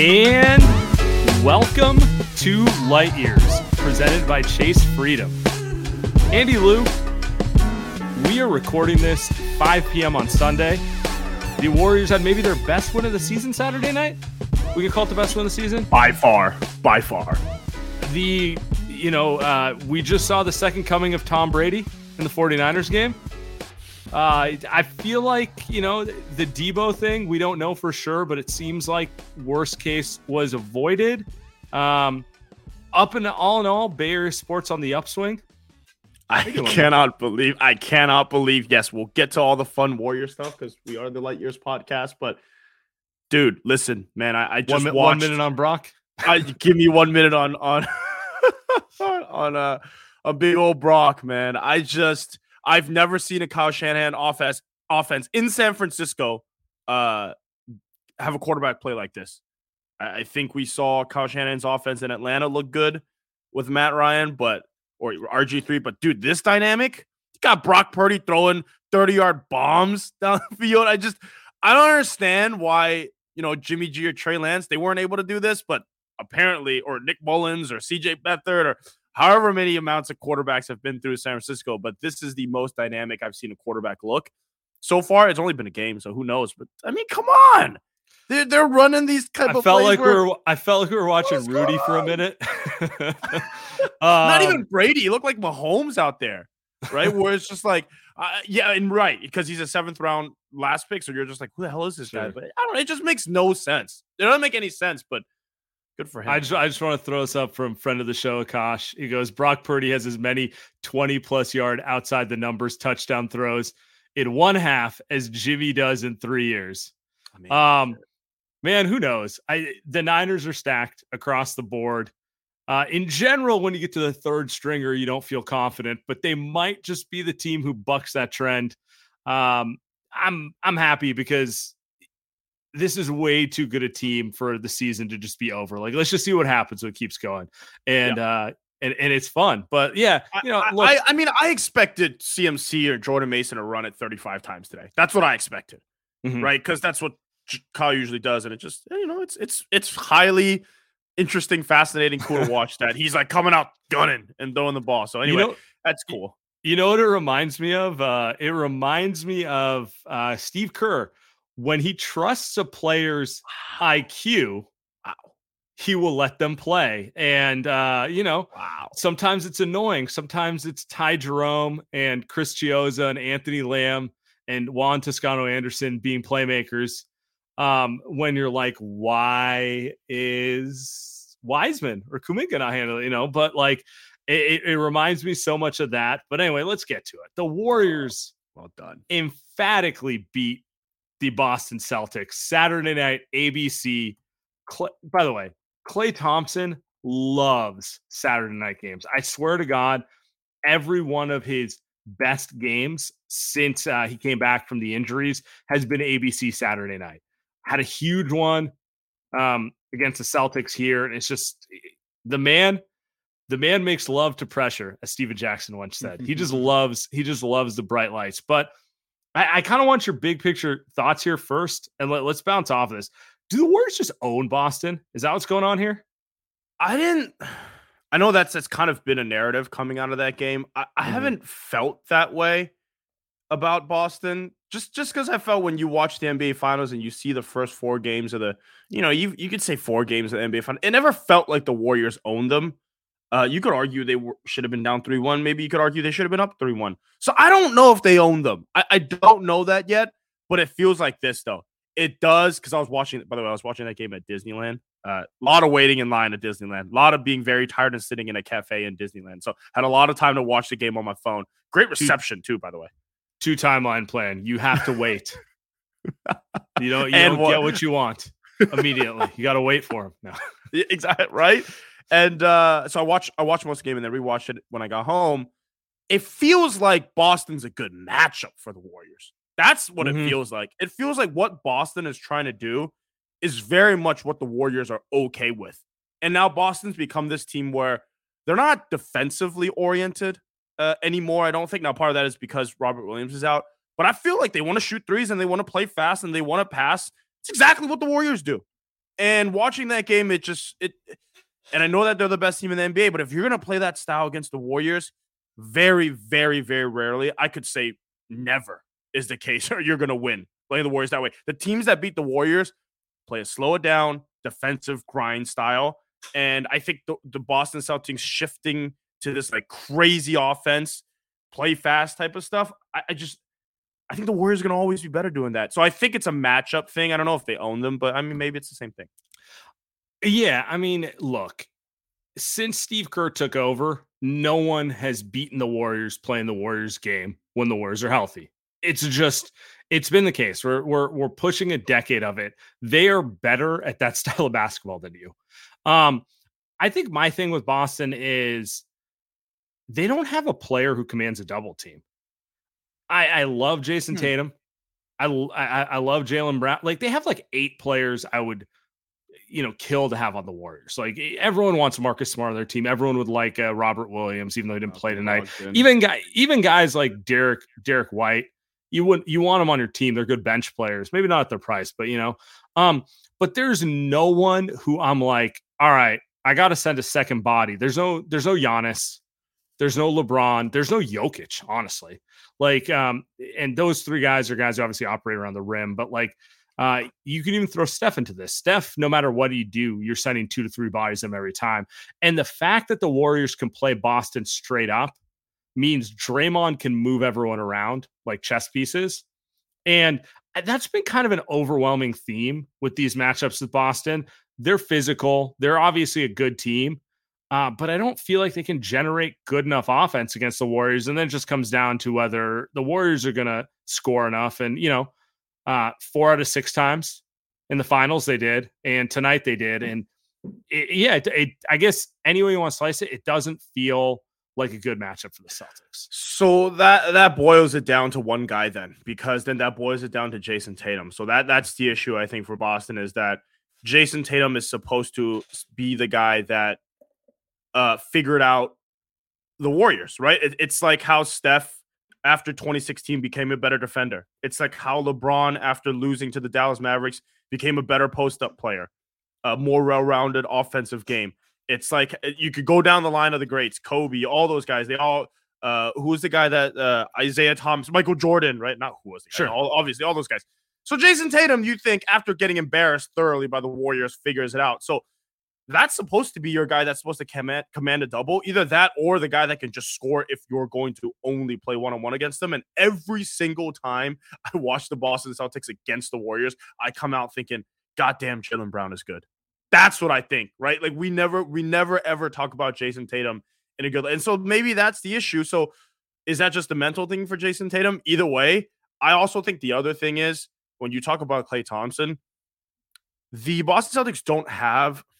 And welcome to Light Years, presented by Chase Freedom. Andy Liu, we are recording this 5 p.m. on Sunday. The Warriors had maybe their best win of the season Saturday night. We could call it the best win of the season. By far. We just saw the second coming of Tom Brady in the 49ers game. I feel like, the Debo thing, we don't know for sure, but it seems like worst case was avoided. All in all, Bay Area sports on the upswing. I cannot believe. Yes, we'll get to all the fun Warrior stuff because we are the Light Years podcast. But, dude, listen, man, I just watched. 1 minute on Brock? Give me 1 minute on a big old Brock, man. I've never seen a Kyle Shanahan offense in San Francisco have a quarterback play like this. I think we saw Kyle Shanahan's offense in Atlanta look good with Matt Ryan, or RG3. But, dude, this dynamic, you got Brock Purdy throwing 30-yard bombs down the field. I don't understand why, Jimmy G or Trey Lance, they weren't able to do this. But apparently, or Nick Mullins or CJ Beathard or however many amounts of quarterbacks have been through San Francisco, but this is the most dynamic I've seen a quarterback look. So far, it's only been a game, so who knows? But, I mean, come on. They're running these type of plays. I felt like we were watching Rudy for a minute. Not even Brady. It looked like Mahomes out there, right? Where it's just like, because he's a seventh-round last pick, so you're just like, who the hell is this guy? But I don't know. It just makes no sense. It doesn't make any sense, but good for him. I just want to throw this up from friend of the show, Akash. He goes, Brock Purdy has as many 20-plus yard outside the numbers touchdown throws in one half as Jimmy does in 3 years. I mean, man, who knows? The Niners are stacked across the board. In general, when you get to the third stringer, you don't feel confident, but they might just be the team who bucks that trend. I'm happy because this is way too good a team for the season to just be over. Like, let's just see what happens when it keeps going. And it's fun, but I expected CMC or Jordan Mason to run it 35 times today. That's what I expected. Mm-hmm. Right. Cause that's what Kyle usually does. And it just, it's highly interesting, fascinating, cool to watch that he's like coming out gunning and throwing the ball. So anyway, that's cool. You know what it reminds me of? It reminds me of Steve Kerr. When he trusts a player's IQ, he will let them play. And, sometimes it's annoying. Sometimes it's Ty Jerome and Chris Chioza and Anthony Lamb and Juan Toscano-Anderson being playmakers when you're like, why is Wiseman or Kuminga not handling it? But like it reminds me so much of that. But anyway, let's get to it. The Warriors emphatically beat the Boston Celtics Saturday night, ABC. By the way, Clay Thompson loves Saturday night games. I swear to God, every one of his best games since he came back from the injuries has been ABC Saturday night. Had a huge one against the Celtics here. And it's just the man The man makes love to pressure, as Steven Jackson once said. He just loves the bright lights. But I kind of want your big picture thoughts here first, and let's bounce off of this. Do the Warriors just own Boston? Is that what's going on here? I know that's kind of been a narrative coming out of that game. I haven't felt that way about Boston. Just because I felt when you watch the NBA Finals and you see the first four games of the, you could say four games of the NBA Finals. It never felt like the Warriors owned them. You could argue they should have been down 3-1. Maybe you could argue they should have been up 3-1. So I don't know if they own them. I don't know that yet, but it feels like this, though. It does, because I was watching that game at Disneyland. A lot of waiting in line at Disneyland. A lot of being very tired and sitting in a cafe in Disneyland. So had a lot of time to watch the game on my phone. Great reception, too, by the way. Two timeline plan. You have to wait. you don't get what you want immediately. You got to wait for them. No. Yeah, exactly, right? And so I watched most of the game and then rewatched it when I got home. It feels like Boston's a good matchup for the Warriors. That's what it feels like. It feels like what Boston is trying to do is very much what the Warriors are okay with. And now Boston's become this team where they're not defensively oriented anymore, I don't think. Now, part of that is because Robert Williams is out. But I feel like they want to shoot threes and they want to play fast and they want to pass. It's exactly what the Warriors do. And watching that game, and I know that they're the best team in the NBA, but if you're going to play that style against the Warriors, very, very, very rarely, I could say never is the case, or you're going to win playing the Warriors that way. The teams that beat the Warriors play a slow it down, defensive grind style. And I think the Boston Celtics shifting to this like crazy offense, play fast type of stuff. I think the Warriors are going to always be better doing that. So I think it's a matchup thing. I don't know if they own them, but I mean, maybe it's the same thing. Yeah, I mean, look, since Steve Kerr took over, no one has beaten the Warriors playing the Warriors game when the Warriors are healthy. It's been the case. We're pushing a decade of it. They are better at that style of basketball than you. I think my thing with Boston is they don't have a player who commands a double team. I love Jason Tatum. I love Jaylen Brown. Like they have like 8 players I would kill to have on the Warriors. Like everyone wants Marcus Smart on their team. Everyone would like Robert Williams, even though he didn't play tonight. Even guys like Derek White, you want them on your team. They're good bench players. Maybe not at their price, but but there's no one who I'm like, all right, I got to send a second body. There's no Giannis. There's no LeBron. There's no Jokic, honestly. Like, and those 3 guys are guys who obviously operate around the rim, but like, you can even throw Steph into this. Steph, no matter what you do, you're sending 2 to 3 bodies them every time. And the fact that the Warriors can play Boston straight up means Draymond can move everyone around like chess pieces. And that's been kind of an overwhelming theme with these matchups with Boston. They're physical. They're obviously a good team, but I don't feel like they can generate good enough offense against the Warriors. And then it just comes down to whether the Warriors are going to score enough. And, 4 out of 6 times in the finals they did, and tonight they did. And I guess any way you want to slice it, it doesn't feel like a good matchup for the Celtics. So that boils it down to one guy then, because then that boils it down to Jason Tatum. So that's the issue, I think, for Boston is that Jason Tatum is supposed to be the guy that figured out the Warriors, right? It's like how Steph after 2016 became a better defender. It's like how LeBron, after losing to the Dallas Mavericks, became a better post-up player, a more well-rounded offensive game. It's like you could go down the line of the greats, Kobe, all those guys. They all who was the guy that Isaiah Thomas, Michael Jordan, right? Not who was the guy. Sure. Obviously, all those guys. So Jason Tatum, you think, after getting embarrassed thoroughly by the Warriors, figures it out. So that's supposed to be your guy that's supposed to command a double, either that or the guy that can just score if you're going to only play one-on-one against them. And every single time I watch the Boston Celtics against the Warriors, I come out thinking, goddamn, Jaylen Brown is good. That's what I think, right? Like we never ever talk about Jason Tatum in a good light. And so maybe that's the issue. So is that just a mental thing for Jason Tatum? Either way, I also think the other thing is when you talk about Clay Thompson, the Boston Celtics don't have –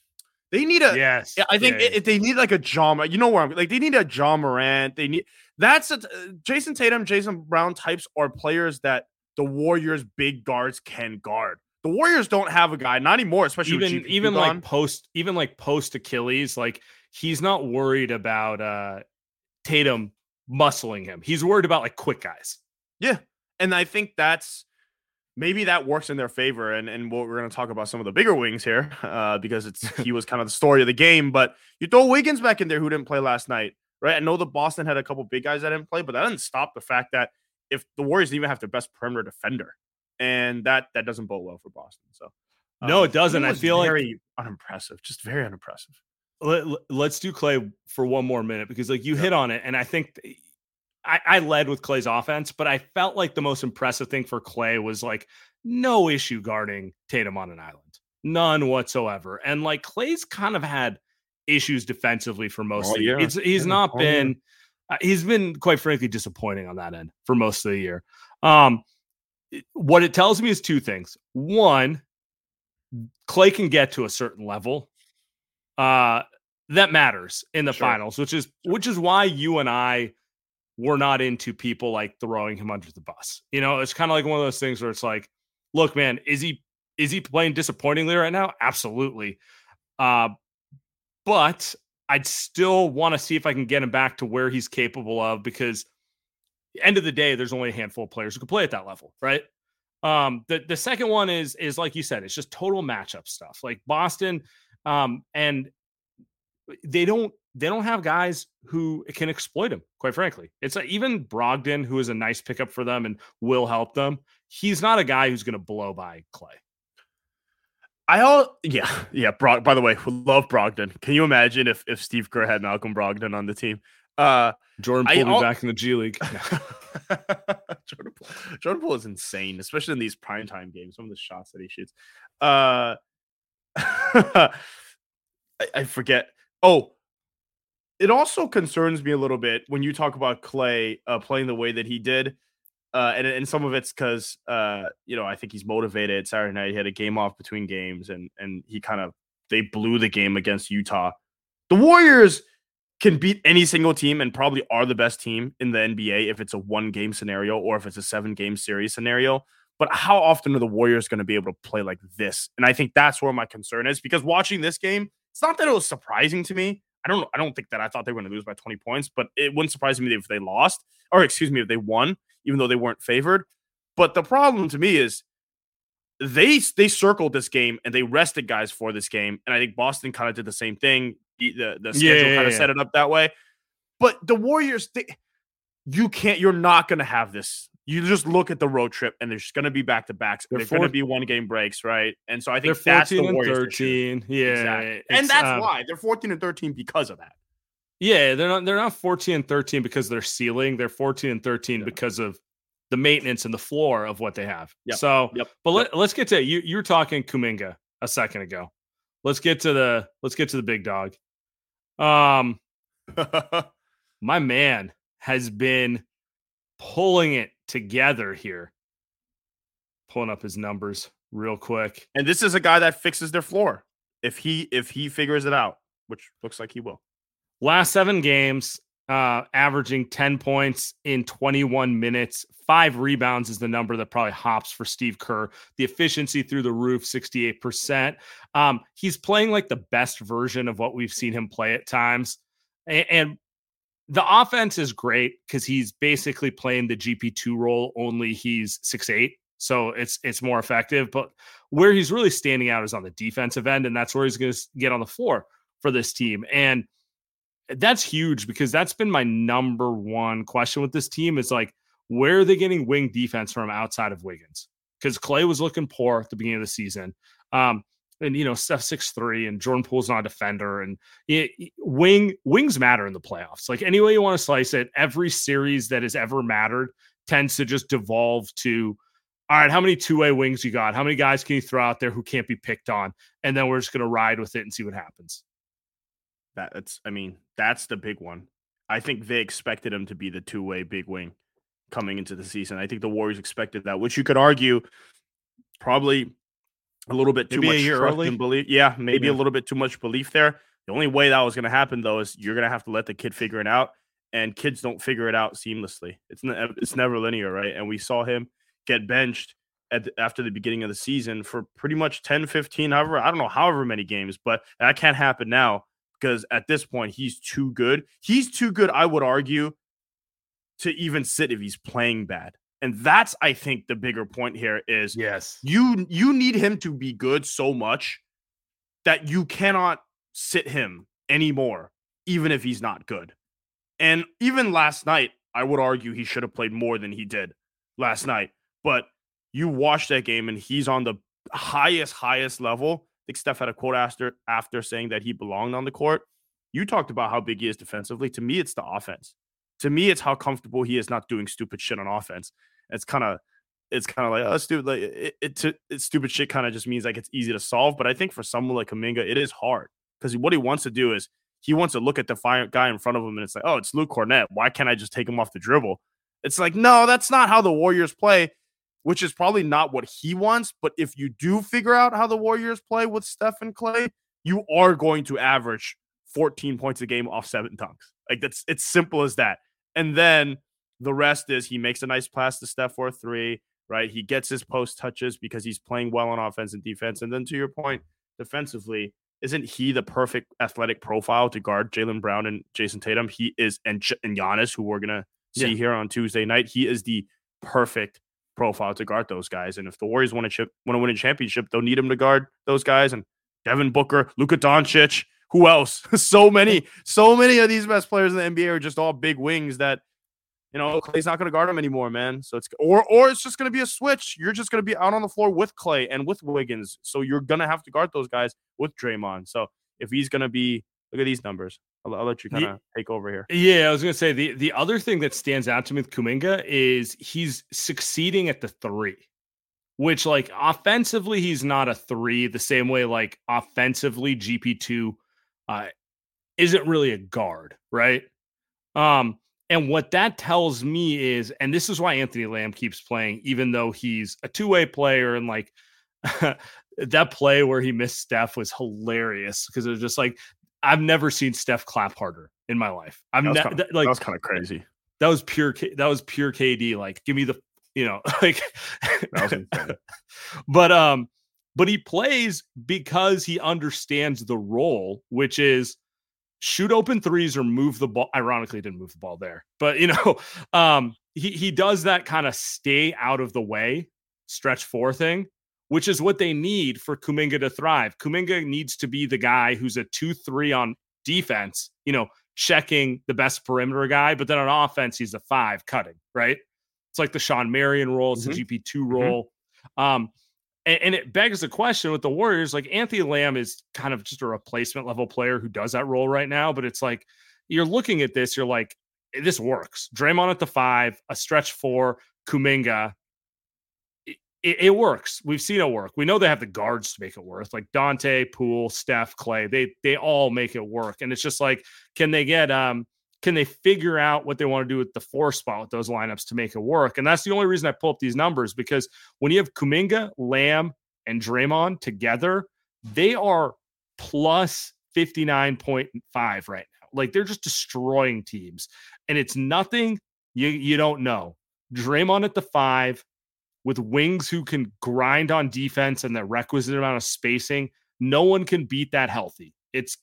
they need a, yes, I think yeah. They need like a John, you know where I'm like, they need a John Morant. They need, Jason Tatum, Jason Brown types are players that the Warriors big guards can guard. The Warriors don't have a guy, not anymore, especially even with GP2 gone. Like post Achilles, like he's not worried about Tatum muscling him. He's worried about like quick guys. Yeah. And I think that's maybe that works in their favor. And what we're going to talk about some of the bigger wings here because he was kind of the story of the game. But you throw Wiggins back in there who didn't play last night, right? I know the Boston had a couple big guys that didn't play, but that doesn't stop the fact that if the Warriors didn't even have their best perimeter defender, and that doesn't bode well for Boston. So no, it doesn't. I feel very unimpressive, just very unimpressive. Let's do Clay for one more minute because like you hit on it, and I think I led with Clay's offense, but I felt like the most impressive thing for Clay was like no issue guarding Tatum on an island, none whatsoever. And like Clay's kind of had issues defensively for most of the year. He's been quite frankly disappointing on that end for most of the year. What it tells me is two things. One, Clay can get to a certain level that matters in the finals, which is why you and I were not into people like throwing him under the bus. You know, it's kind of like one of those things where it's like, look, man, is he playing disappointingly right now? Absolutely. But I'd still want to see if I can get him back to where he's capable of, because end of the day, there's only a handful of players who can play at that level, right? The second one is like you said, it's just total matchup stuff. Like Boston, and they don't have guys who can exploit him. Quite frankly, it's like even Brogdon, who is a nice pickup for them and will help them. He's not a guy who's going to blow by Clay. By the way, love Brogdon. Can you imagine if Steve Kerr had Malcolm Brogdon on the team? Jordan Poole will be back in the G League. Jordan Poole is insane, especially in these primetime games. Some of the shots that he shoots. I forget. Oh, it also concerns me a little bit when you talk about Clay playing the way that he did. And some of it's because, I think he's motivated. Saturday night, he had a game off between games, and he they blew the game against Utah. The Warriors can beat any single team and probably are the best team in the NBA if it's a one-game scenario or if it's a seven-game series scenario. But how often are the Warriors going to be able to play like this? And I think that's where my concern is, because watching this game, it's not that it was surprising to me. I don't think that I thought they were going to lose by 20 points, but it wouldn't surprise me if they won, even though they weren't favored. But the problem to me is they circled this game and they rested guys for this game. And I think Boston kind of did the same thing. The schedule set it up that way. But the Warriors, you're not going to have this. You just look at the road trip, and there's going to be back-to-backs. There's going to be one-game breaks, right? And so I think that's the Warriors. They're 14 and 13. Yeah. Exactly. And that's why. They're 14 and 13 because of that. Yeah, they're not 14 and 13 because they're ceiling. They're 14 and 13 because of the maintenance and the floor of what they have. Yep. So, but let's get to it. You were talking Kuminga a second ago. Let's get to the big dog. My man has been pulling it together here. Pulling up his numbers real quick. And this is a guy that fixes their floor if he figures it out, which looks like he will. Last 7 games, averaging 10 points in 21 minutes. 5 rebounds is the number that probably hops for Steve Kerr. The efficiency through the roof, 68%. He's playing like the best version of what we've seen him play at times. And the offense is great because he's basically playing the GP2 role, only he's 6'8". So it's more effective. But where he's really standing out is on the defensive end, and that's where he's going to get on the floor for this team. And that's huge, because that's been my number one question with this team is like, where are they getting wing defense from outside of Wiggins? Because Clay was looking poor at the beginning of the season. And Steph 6'3", and Jordan Poole's not a defender. And wings matter in the playoffs. Like, any way you want to slice it, every series that has ever mattered tends to just devolve to, all right, how many two-way wings you got? How many guys can you throw out there who can't be picked on? And then we're just going to ride with it and see what happens. That's the big one. I think they expected him to be the two-way big wing coming into the season. I think the Warriors expected that, which you could argue probably a little bit too much trust and belief. Yeah, maybe a little bit too much belief there. The only way that was going to happen, though, is you're going to have to let the kid figure it out, and kids don't figure it out seamlessly. It's never linear, right? And we saw him get benched after the beginning of the season for pretty much 10, 15, however many games, but that can't happen now. because at this point, he's too good. He's too good, I would argue, to even sit if he's playing bad. And that's, I think, the bigger point here is you need him to be good so much that you cannot sit him anymore, even if he's not good. And even last night, I would argue he should have played more than he did last night. But you watch that game, and he's on the highest level. I think Steph had a quote after saying that he belonged on the court. You talked about how big he is defensively. To me, it's the offense. To me, it's how comfortable he is not doing stupid shit on offense. It's kind of like, oh, stupid, like it's stupid shit kind of just means like it's easy to solve. But I think for someone like Kuminga, it is hard because what he wants to do is he wants to look at the guy in front of him and it's like, oh, it's Luke Cornett. Why can't I just take him off the dribble? It's like, no, that's not how the Warriors play, which is probably not what he wants. But if you do figure out how the Warriors play with Steph and Clay, you are going to average 14 points a game off 7 dunks. Like it's simple as that. And then the rest is he makes a nice pass to Steph for a 3, right? He gets his post touches because he's playing well on offense and defense. And then to your point, defensively, isn't he the perfect athletic profile to guard Jaylen Brown and Jason Tatum? He is, and Giannis, who we're going to see here on Tuesday night, he is the perfect profile to guard those guys. And if the Warriors want to win a championship, they'll need him to guard those guys. And Devin Booker, Luka Doncic, who else? So many of these best players in the NBA are just all big wings that, you know, Clay's not going to guard them anymore, man. So it's or it's just going to be a switch. You're just going to be out on the floor with Clay and with Wiggins. So you're going to have to guard those guys with Draymond. So if he's going to be, look at these numbers. I'll let you kind of take over here. Yeah, I was going to say the other thing that stands out to me with Kuminga is he's succeeding at the 3. Which, like, offensively, he's not a 3 the same way, like, offensively, GP2 isn't really a guard, right? And what that tells me is, and this is why Anthony Lamb keeps playing, even though he's a 2-way player, and, like, that play where he missed Steph was hilarious because it was just like, I've never seen Steph clap harder in my life. That was kind of crazy. That was pure KD. Like, give me the, you know, like, but he plays because he understands the role, which is shoot open 3s or move the ball. Ironically, he didn't move the ball there, but, you know, he does that kind of stay out of the way, stretch 4 thing, which is what they need for Kuminga to thrive. Kuminga needs to be the guy who's a 2-3 on defense, you know, checking the best perimeter guy, but then on offense, he's a 5 cutting, right? It's like the Sean Marion role, it's the GP2 role. And it begs the question with the Warriors, like Anthony Lamb is kind of just a replacement level player who does that role right now. But it's like, you're looking at this, you're like, this works. Draymond at the 5, a stretch 4, Kuminga. It works. We've seen it work. We know they have the guards to make it work. Like Dante, Poole, Steph, Clay, they all make it work. And it's just like, can they get, can they figure out what they want to do with the 4 spot with those lineups to make it work? And that's the only reason I pull up these numbers, because when you have Kuminga, Lamb, and Draymond together, they are plus 59.5 right now. Like they're just destroying teams. And it's nothing you don't know. Draymond at the 5 with wings who can grind on defense and the requisite amount of spacing. No one can beat that healthy.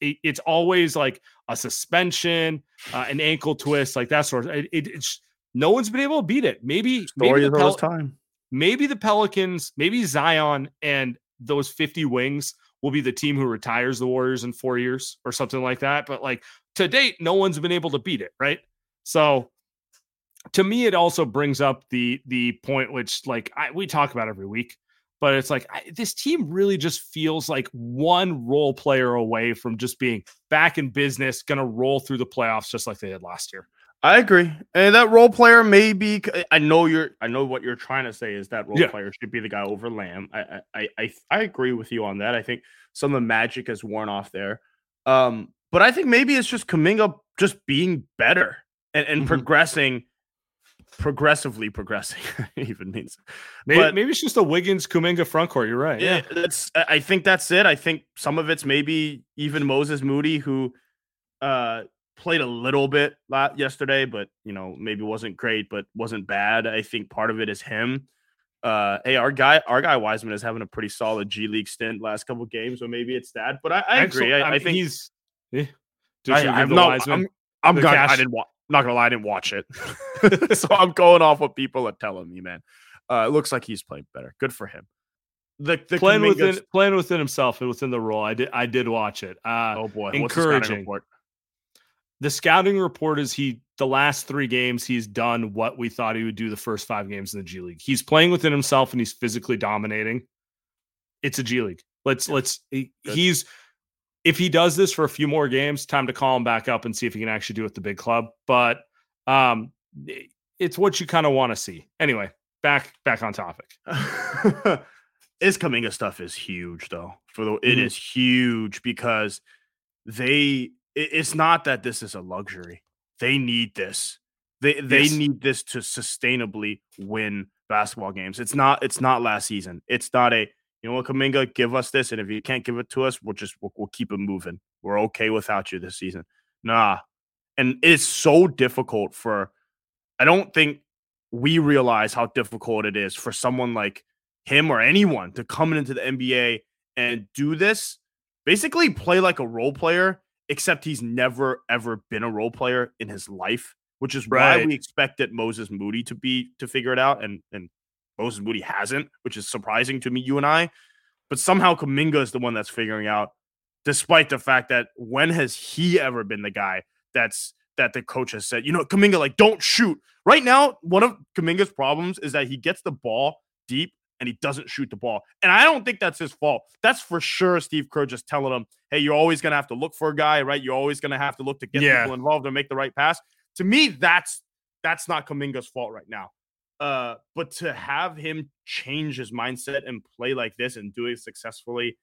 It's always like a suspension, an ankle twist, like that sort of. It's no one's been able to beat it. Maybe the Pelicans, maybe Zion and those 50 wings will be the team who retires the Warriors in 4 years or something like that. But like to date, no one's been able to beat it, right? So to me, it also brings up the point which like we talk about every week. But it's like this team really just feels like one role player away from just being back in business, going to roll through the playoffs just like they did last year. I agree. And that role player may be – I know what you're trying to say is that role player should be the guy over Lamb. I agree with you on that. I think some of the magic has worn off there. But I think maybe it's just Kuminga just being better and progressing – progressively even means maybe it's just a Wiggins Kuminga front court. You're right. Yeah. I think that's it. I think some of it's maybe even Moses Moody, who played a little bit yesterday, but you know, maybe wasn't great, but wasn't bad. I think part of it is him. Hey, our guy Wiseman is having a pretty solid G League stint last couple games. So maybe it's that, but I agree. I think he's Not gonna lie, I didn't watch it. So I'm going off what people are telling me, man. It looks like he's playing better. Good for him. The playing within himself and within the role. I did watch it. Oh boy, encouraging. The scouting report is the last three games, he's done what we thought he would do the first five games in the G League. He's playing within himself and he's physically dominating. It's a G League. If he does this for a few more games, time to call him back up and see if he can actually do it at the big club. But it's what you kind of want to see. Anyway, back on topic. This Kuminga stuff is huge, though. It is huge because it's not that this is a luxury. They need this. They need this to sustainably win basketball games. It's not last season. It's not a, you know what, Kuminga, give us this, and if you can't give it to us, we'll keep it moving. We're okay without you this season. Nah. And it's so difficult I don't think we realize how difficult it is for someone like him or anyone to come into the NBA and do this, basically play like a role player, except he's never, ever been a role player in his life, which is why we expected Moses Moody to figure it out. And Moses Moody hasn't, which is surprising to me, you and I. But somehow Kuminga is the one that's figuring out, despite the fact that when has he ever been the guy that the coach has said, you know, Kuminga, like, don't shoot. Right now, one of Kuminga's problems is that he gets the ball deep and he doesn't shoot the ball. And I don't think that's his fault. That's for sure Steve Kerr just telling him, hey, you're always going to have to look for a guy, right? You're always going to have to look to get people involved and make the right pass. To me, that's not Kuminga's fault right now. But to have him change his mindset and play like this and do it successfully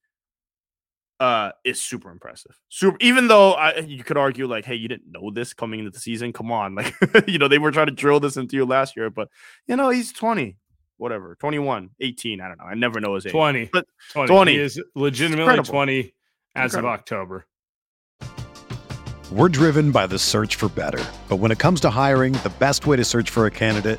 is super impressive. Even though you could argue, like, hey, you didn't know this coming into the season. Come on. Like, you know, they were trying to drill this into you last year, but, you know, he's 20. Whatever, 21, 18, I don't know. I never know his age. 20. But 20. He is legitimately 20 as of October. We're driven by the search for better. But when it comes to hiring, the best way to search for a candidate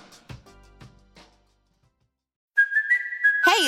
Hey,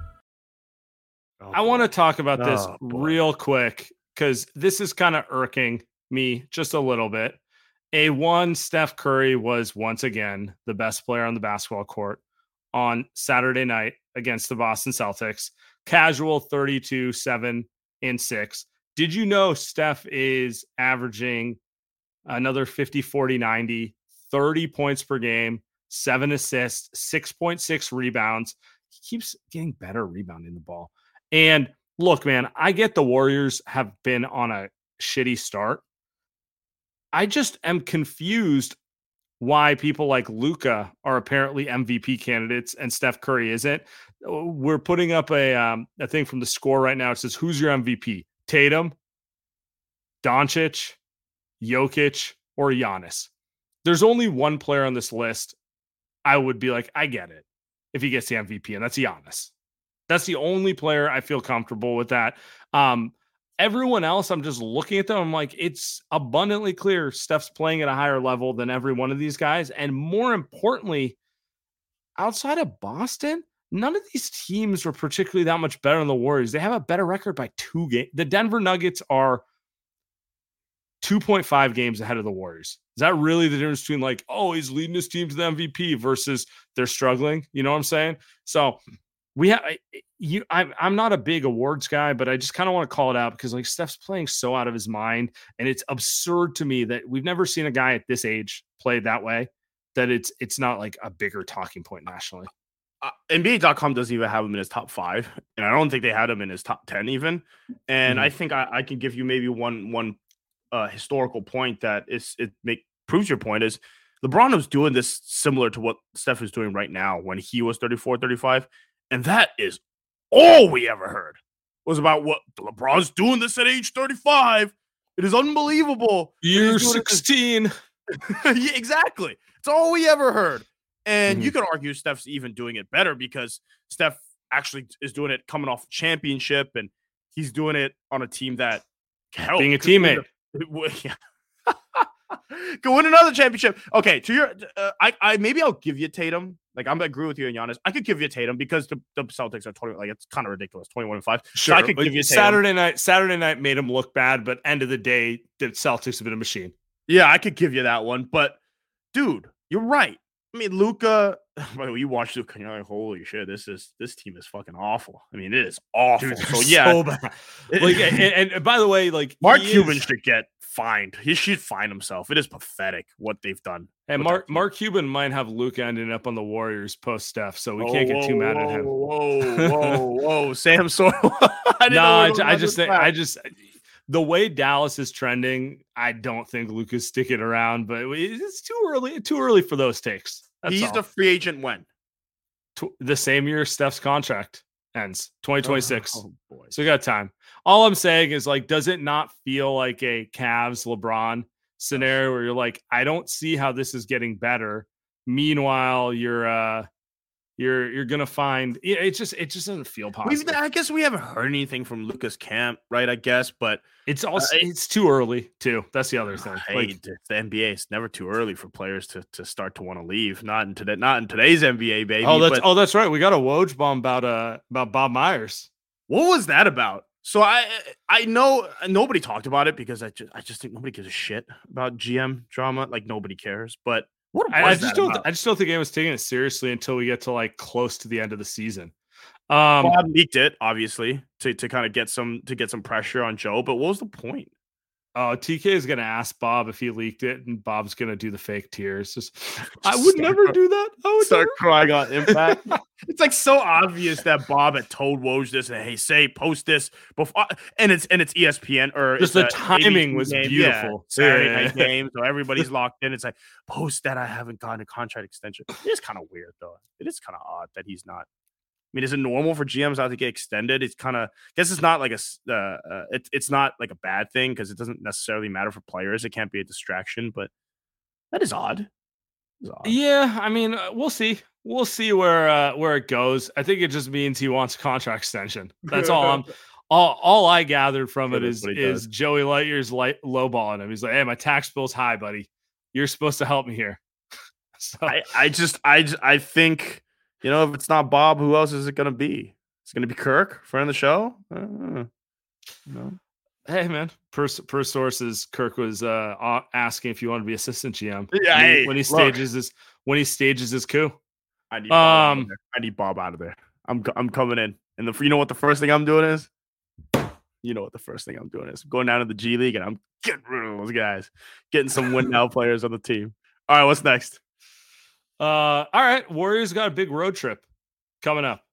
I want to talk about this real quick because this is kind of irking me just a little bit. A1, Steph Curry was once again the best player on the basketball court on Saturday night against the Boston Celtics. Casual 32, 7, and 6. Did you know Steph is averaging another 50, 40, 90, 30 points per game, 7 assists, 6.6 rebounds? He keeps getting better rebounding the ball. And look, man, I get the Warriors have been on a shitty start. I just am confused why people like Luka are apparently MVP candidates and Steph Curry isn't. We're putting up a thing from the Score right now. It says, who's your MVP? Tatum, Doncic, Jokic, or Giannis? There's only one player on this list. I would be like, I get it if he gets the MVP, and that's Giannis. That's the only player I feel comfortable with that. Everyone else, I'm just looking at them. I'm like, it's abundantly clear Steph's playing at a higher level than every one of these guys. And more importantly, outside of Boston, none of these teams were particularly that much better than the Warriors. They have a better record by 2 games. The Denver Nuggets are 2.5 games ahead of the Warriors. Is that really the difference between like, oh, he's leading his team to the MVP versus they're struggling? You know what I'm saying? So we have... I'm not a big awards guy, but I just kind of want to call it out because like Steph's playing so out of his mind, and it's absurd to me that we've never seen a guy at this age play that way, that it's not like a bigger talking point nationally. NBA.com doesn't even have him in his top 5, and I don't think they had him in his top 10 even. And I think I can give you maybe one historical point that proves your point is LeBron was doing this similar to what Steph is doing right now when he was 34, 35, and that is all we ever heard was about what LeBron's doing this at age 35. It is unbelievable. Year 16. Yeah, exactly. It's all we ever heard. And you could argue Steph's even doing it better because Steph actually is doing it coming off championship, and he's doing it on a team that helped. Being a teammate. Go win another championship. Okay, to your, I maybe I'll give you Tatum. Like I agree with you and Giannis. I could give you Tatum because the Celtics are 20. Like it's kind of ridiculous, 21-5. Sure, so I could give you Tatum. Saturday night made him look bad, but end of the day, the Celtics have been a machine. Yeah, I could give you that one, but dude, you're right. I mean, Luka. By the way, you watch Luka, you're like, holy shit, this team is fucking awful. I mean, it is awful. Dude, so yeah, so bad. Like, and by the way, like Mark Cuban should get fined. He should fine himself. It is pathetic what they've done. And Mark Cuban might have Luka ending up on the Warriors post Steph, so we can't get too mad at him. Whoa, Sam Sorrell. I just think the way Dallas is trending, I don't think Luka's sticking around, but it's too early for those takes. He's the free agent when? The same year Steph's contract ends, 2026. Oh, boy. So we got time. All I'm saying is, like, does it not feel like a Cavs-LeBron scenario where you're like, I don't see how this is getting better. Meanwhile, you're gonna find it just doesn't feel possible. I guess we haven't heard anything from Luka's camp, right? I guess, but it's also it's too early too. That's the other thing. Like, the NBA, it's never too early for players to start to want to leave. Not in today's NBA, baby. That's right. We got a Woj bomb about Bob Myers. What was that about? So I know nobody talked about it because I just think nobody gives a shit about GM drama. Like nobody cares, but. I just don't think anyone's taking it seriously until we get to like close to the end of the season. Bob leaked it, obviously, to kind of get some pressure on Joe. But what was the point? Oh, TK is going to ask Bob if he leaked it, and Bob's going to do the fake tears. I would never crying on impact. It's like so obvious that Bob had told Woj this and hey, post this before, and it's ESPN or just the timing ABC was game. Beautiful. Yeah, Saturday night game, so everybody's locked in. It's like post that I haven't gotten a contract extension. It is kind of weird though. It is kind of odd that he's not. I mean, is it normal for GMs not to get extended? It's kind of, I guess it's not like it's not like a bad thing because it doesn't necessarily matter for players. It can't be a distraction, but that is odd. Yeah, I mean, we'll see. We'll see where it goes. I think it just means he wants a contract extension. That's all. All I gathered from it is Joey Lightyear's lowballing him. He's like, hey, my tax bill's high, buddy. You're supposed to help me here. So I think. You know, if it's not Bob, who else is it going to be? It's going to be Kirk, friend of the show. No. Hey, man, per sources, Kirk was asking if you want to be assistant GM. Yeah, when he stages his coup. I need Bob out of there. I'm coming in, and you know what the first thing I'm doing is? I'm going down to the G League, and I'm getting rid of those guys, getting some win now players on the team. All right, what's next? All right. Warriors got a big road trip coming up.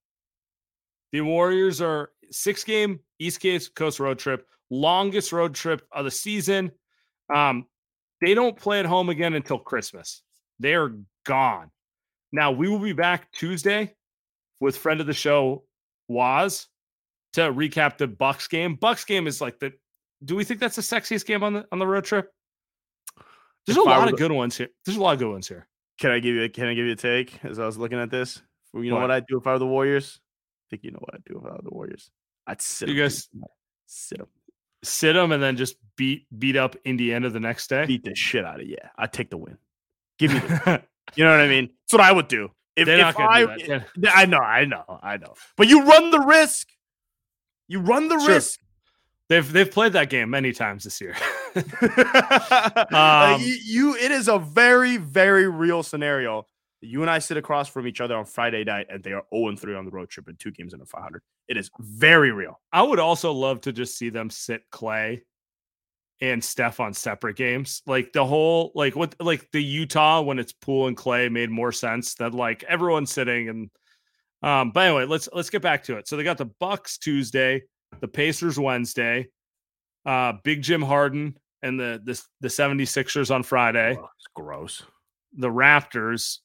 The Warriors are 6-game East Coast road trip, longest road trip of the season. They don't play at home again until Christmas. They are gone. Now we will be back Tuesday with friend of the show, Waz, to recap the Bucks game. Bucks game is like do we think that's the sexiest game on the road trip? There's a lot of good ones here. Can I give you a take as I was looking at this? You know what I'd do if I were the Warriors? I think you know what I'd do if I were the Warriors. I'd sit them. sit them and then just beat up Indiana the next day. Beat the shit out of you. Yeah. I take the win. Give me the win. You know what I mean? That's what I would do. If I know. But you run the risk. You run the risk. They've played that game many times this year. It is a very, very real scenario. You and I sit across from each other on Friday night, and they are 0-3 on the road trip and 2 games under .500. It is very real. I would also love to just see them sit Clay and Steph on separate games. Like the whole, the Utah when it's Poole and Clay made more sense than like everyone sitting. And but anyway, let's get back to it. So they got the Bucks Tuesday, the Pacers Wednesday, Big Jim Harden and the 76ers on Friday. Oh, it's gross. The Raptors.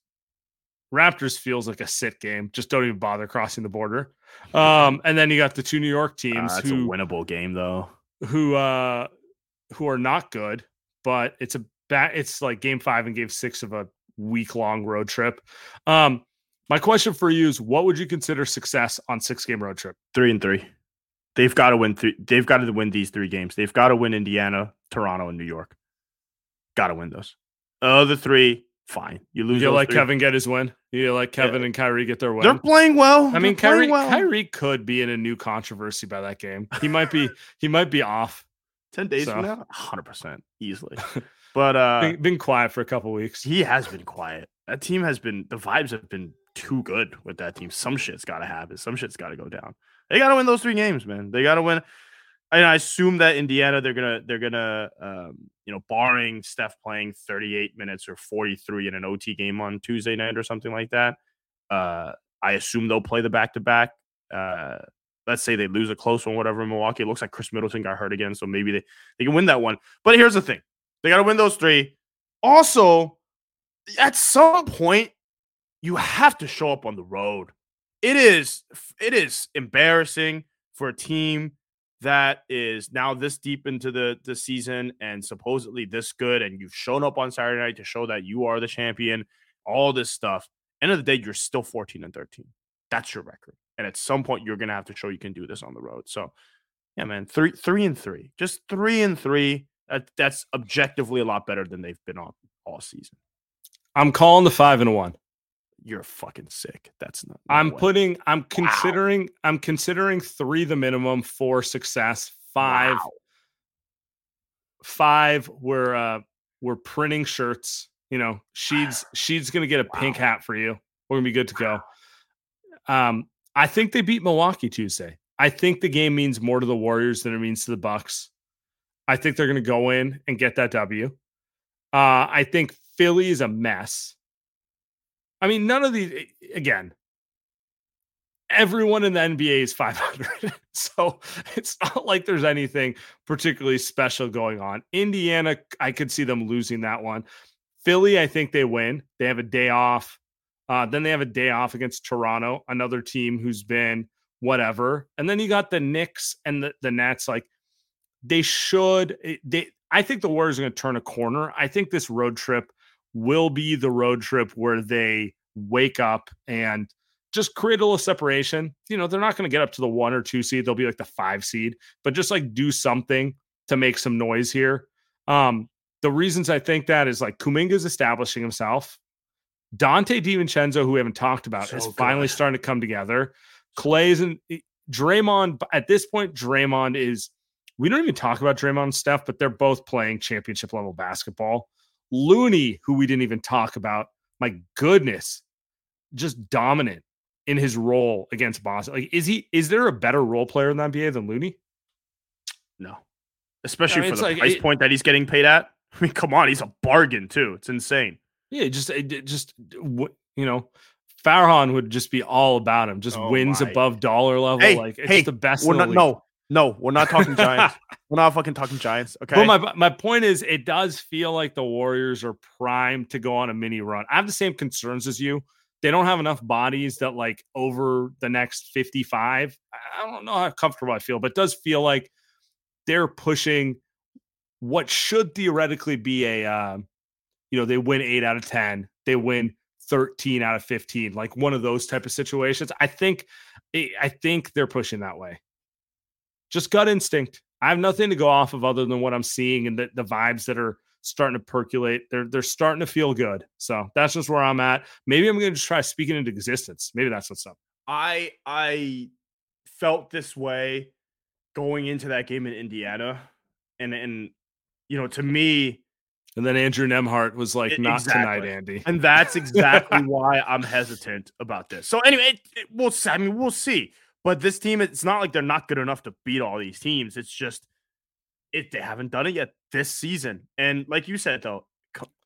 Raptors feels like a sit game. Just don't even bother crossing the border. And then you got the two New York teams. That's a winnable game, though. Who are not good, but it's like game 5 and game 6 of a week-long road trip. My question for you is, what would you consider success on 6-game road trip? 3-3. They've got to win three. They've got to win these 3 games. They've got to win Indiana, Toronto, and New York. Got to win those. Other 3. Fine. You lose. You let Kevin get his win. You let Kevin and Kyrie get their win. They're playing well. I mean, Kyrie could be in a new controversy by that game. He might be. He might be off 10 days from now. 100% easily. But been quiet for a couple weeks. He has been quiet. That team has been. The vibes have been too good with that team. Some shit's got to happen. Some shit's got to go down. They got to win those 3 games, man. They got to win. And I assume that Indiana, they're gonna, barring Steph playing 38 minutes or 43 in an OT game on Tuesday night or something like that, I assume they'll play the back-to-back. Let's say they lose a close one, whatever, in Milwaukee. It looks like Chris Middleton got hurt again, so maybe they can win that one. But here's the thing. They got to win those 3. Also, at some point, you have to show up on the road. It is embarrassing for a team that is now this deep into the season and supposedly this good, and you've shown up on Saturday night to show that you are the champion, all this stuff. End of the day, you're still 14-13. That's your record. And at some point, you're going to have to show you can do this on the road. So, yeah, man, 3-3. Just 3-3. That's objectively a lot better than they've been on all season. I'm calling the 5-1. You're fucking sick. That's not. I'm considering 3 the minimum for success. 5. Wow. 5. We're printing shirts. You know, Sheed's gonna get a pink hat for you. We're gonna be good to go. I think they beat Milwaukee Tuesday. I think the game means more to the Warriors than it means to the Bucks. I think they're gonna go in and get that W. I think Philly is a mess. I mean, none of these, again, everyone in the NBA is 500. So it's not like there's anything particularly special going on. Indiana, I could see them losing that one. Philly, I think they win. They have a day off. Then they have a day off against Toronto, another team who's been whatever. And then you got the Knicks and the Nets. Like, I think the Warriors are going to turn a corner. I think this road trip will be the road trip where they wake up and just create a little separation. You know, they're not going to get up to the 1 or 2 seed. They'll be like the 5 seed, but just like do something to make some noise here. The reasons I think that is like Kuminga's establishing himself. Dante DiVincenzo, who we haven't talked about, is finally starting to come together. Clay's and Draymond. At this point, Draymond is, we don't even talk about Draymond and Steph, but they're both playing championship level basketball. Looney, who we didn't even talk about, my goodness, just dominant in his role against Boston. Like, is there a better role player in the NBA than Looney? No, especially for the price point that he's getting paid at. I mean, come on, he's a bargain too. It's insane. Yeah, just Farhan would just be all about him. Just wins above dollar level. It's the best. We're not talking Giants. We're not fucking talking Giants. Okay. But my point is, it does feel like the Warriors are primed to go on a mini run. I have the same concerns as you. They don't have enough bodies that, like, over the next 55, I don't know how comfortable I feel, but it does feel like they're pushing what should theoretically be a, they win 8 out of 10. They win 13 out of 15, like one of those type of situations. I think they're pushing that way. Just gut instinct. I have nothing to go off of other than what I'm seeing and the vibes that are starting to percolate. They're starting to feel good. So that's just where I'm at. Maybe I'm going to just try speaking into existence. Maybe that's what's up. I felt this way going into that game in Indiana. And you know, to me, and then Andrew Nembhard was like, not exactly. Tonight, Andy. And that's exactly why I'm hesitant about this. So anyway, we'll see. I mean, we'll see. But this team, it's not like they're not good enough to beat all these teams. It's just they haven't done it yet this season. And like you said, though,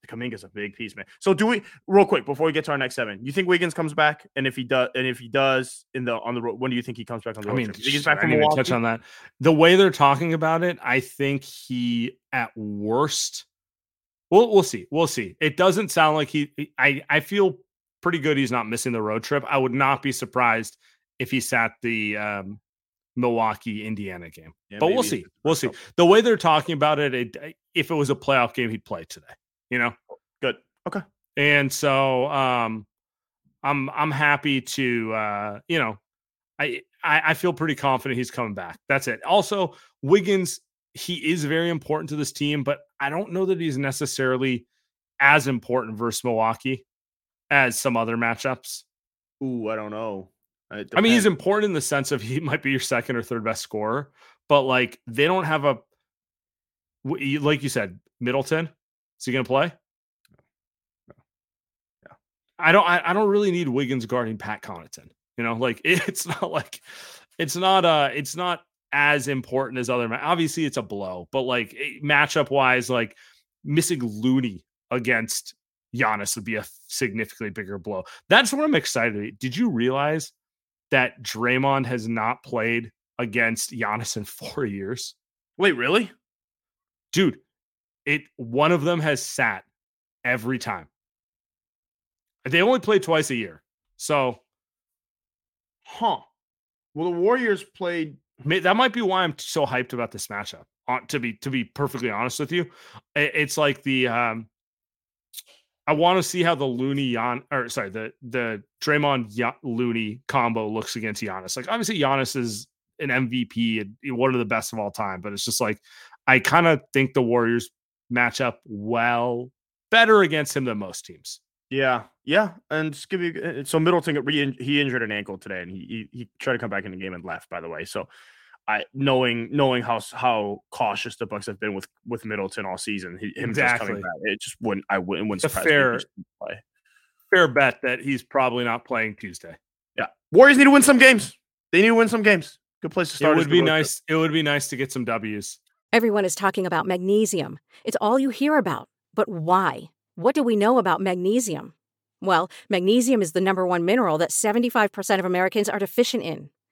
Kuminga's a big piece, man. So do we real quick before we get to our next seven? You think Wiggins comes back? And if he does, when do you think he comes back on the road? I mean, Wiggins back from Milwaukee? Touch on that. The way they're talking about it, I think he at worst. We'll see. We'll see. It doesn't sound like he. I feel pretty good he's not missing the road trip. I would not be surprised if he sat the Milwaukee Indiana game. Yeah, but we'll see. We'll see. The way they're talking about it, if it was a playoff game, he'd play today. You know, good. Okay. And so I'm happy to I feel pretty confident he's coming back. That's it. Also, Wiggins, he is very important to this team, but I don't know that he's necessarily as important versus Milwaukee as some other matchups. Ooh, I don't know. I mean, he's important in the sense of he might be your second or third best scorer, but like they don't have a, like you said, Middleton. Is he going to play? No. Yeah. I don't really need Wiggins guarding Pat Connaughton. You know, like it's not as important as other. Obviously, it's a blow, but like matchup wise, like missing Looney against Giannis would be a significantly bigger blow. That's what I'm excited. Did you realize that Draymond has not played against Giannis in 4 years? Wait, really? Dude. One of them has sat every time. They only play twice a year. So, well, the Warriors played. That might be why I'm so hyped about this matchup. To be perfectly honest with you, it's like the I want to see how the the Draymond Looney combo looks against Giannis. Like obviously Giannis is an MVP and one of the best of all time, but it's just like I kind of think the Warriors match up well better against him than most teams. Yeah. And just give you so Middleton, he injured an ankle today and he tried to come back in the game and left, by the way. So I knowing how cautious the Bucks have been with Middleton all season, exactly. Just coming back, it just wouldn't surprise me. Fair bet that he's probably not playing Tuesday. Yeah. Warriors need to win some games. Good place to start. It would be nice. It would be nice to get some W's. Everyone is talking about magnesium. It's all you hear about. But why? What do we know about magnesium? Well, magnesium is the number one mineral that 75% of Americans are deficient in.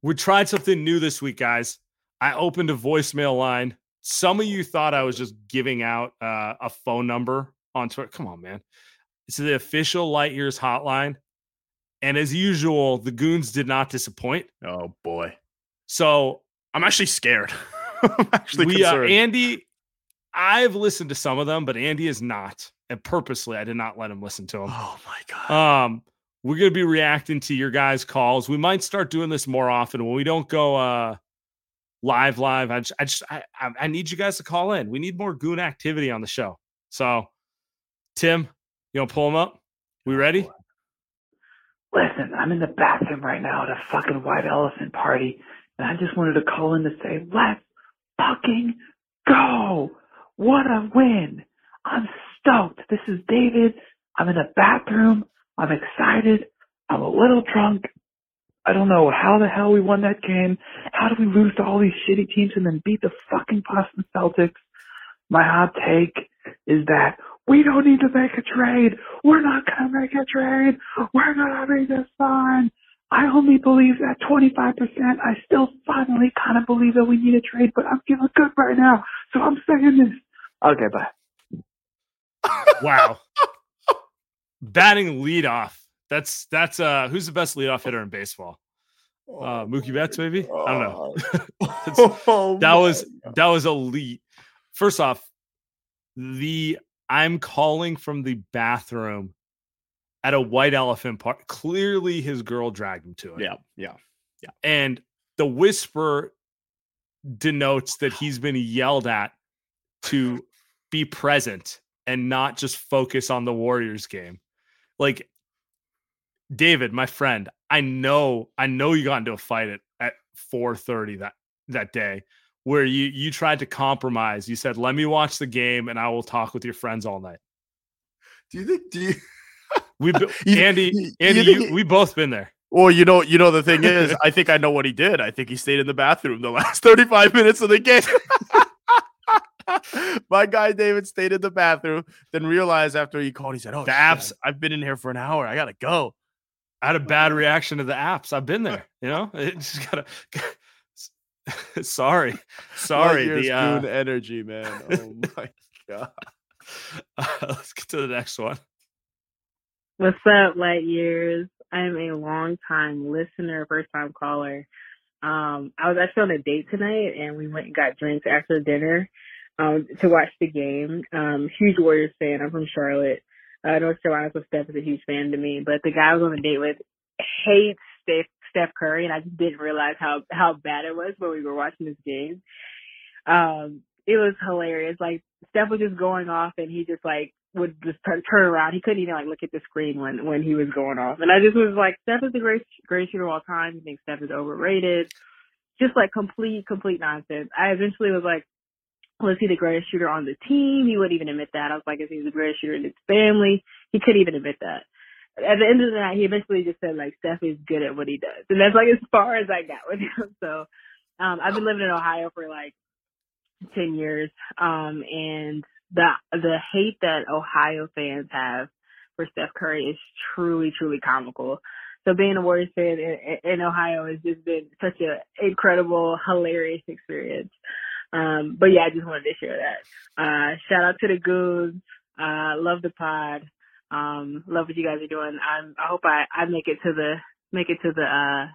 We tried something new this week, guys. I opened a voicemail line. Some of you thought I was just giving out a phone number on Twitter. Come on, man. It's the official Light Years hotline. And as usual, the goons did not disappoint. Oh, boy. So I'm actually scared. I'm actually concerned. Andy, I've listened to some of them, but Andy is not. And purposely, I did not let him listen to them. Oh, my God. We're going to be reacting to your guys' calls. We might start doing this more often. When we don't go live, I need you guys to call in. We need more goon activity on the show. So, Tim, you want to pull them up? We ready? Listen, I'm in the bathroom right now at a fucking white elephant party. And I just wanted to call in to say, let's fucking go. What a win. I'm stoked. This is David. I'm in a bathroom. I'm excited. I'm a little drunk. I don't know how the hell we won that game. How did we lose to all these shitty teams and then beat the fucking Boston Celtics? My hot take is that we don't need to make a trade. We're not going to make a trade. We're going to be this fine. I only believe that 25%. I still finally kind of believe that we need a trade, but I'm feeling good right now. So I'm saying this. Okay, bye. Wow. Batting leadoff. That's who's the best leadoff hitter in baseball? Mookie Betts, maybe? I don't know. That was elite. First off, I'm calling from the bathroom at a White Elephant Park. Clearly his girl dragged him to it. Yeah. And the whisper denotes that he's been yelled at to be present and not just focus on the Warriors game. Like, David, my friend, I know you got into a fight at 4:30 that day where you tried to compromise. You said, let me watch the game and I will talk with your friends all night. We've both been there. Well, you know, the thing is, I think I know what he did. I think he stayed in the bathroom the last 35 minutes of the game. My guy David stayed in the bathroom, then realized after he called, he said, oh, the apps, I've been in here for an hour. I got to go. I had a bad reaction to the apps. I've been there, you know. It just gotta. Sorry. The energy, man. Oh my god. Let's get to the next one. What's up, Light Years? I'm a long-time listener, first-time caller. I was actually on a date tonight, and we went and got drinks after dinner to watch the game. Huge Warriors fan. I'm from Charlotte. North Carolina, so Steph is a huge fan to me. But the guy I was on a date with hates Steph Curry, and I just didn't realize how bad it was when we were watching this game. It was hilarious. Like, Steph was just going off, and he just, like, would just turn around. He couldn't even, like, look at the screen when he was going off. And I just was like, Steph is the greatest shooter of all time. You think Steph is overrated? Just, like, complete nonsense. I eventually was like, was he the greatest shooter on the team? He wouldn't even admit that. I was like, is he the greatest shooter in his family? He couldn't even admit that. At the end of the night, he eventually just said, like, Steph is good at what he does. And that's, like, as far as I got with him. So I've been living in Ohio for, like, 10 years. And the hate that Ohio fans have for Steph Curry is truly, truly comical. So being a Warriors fan in Ohio has just been such an incredible, hilarious experience. But yeah, I just wanted to share that. Shout out to the goons. Love the pod. Love what you guys are doing. I hope I make it to the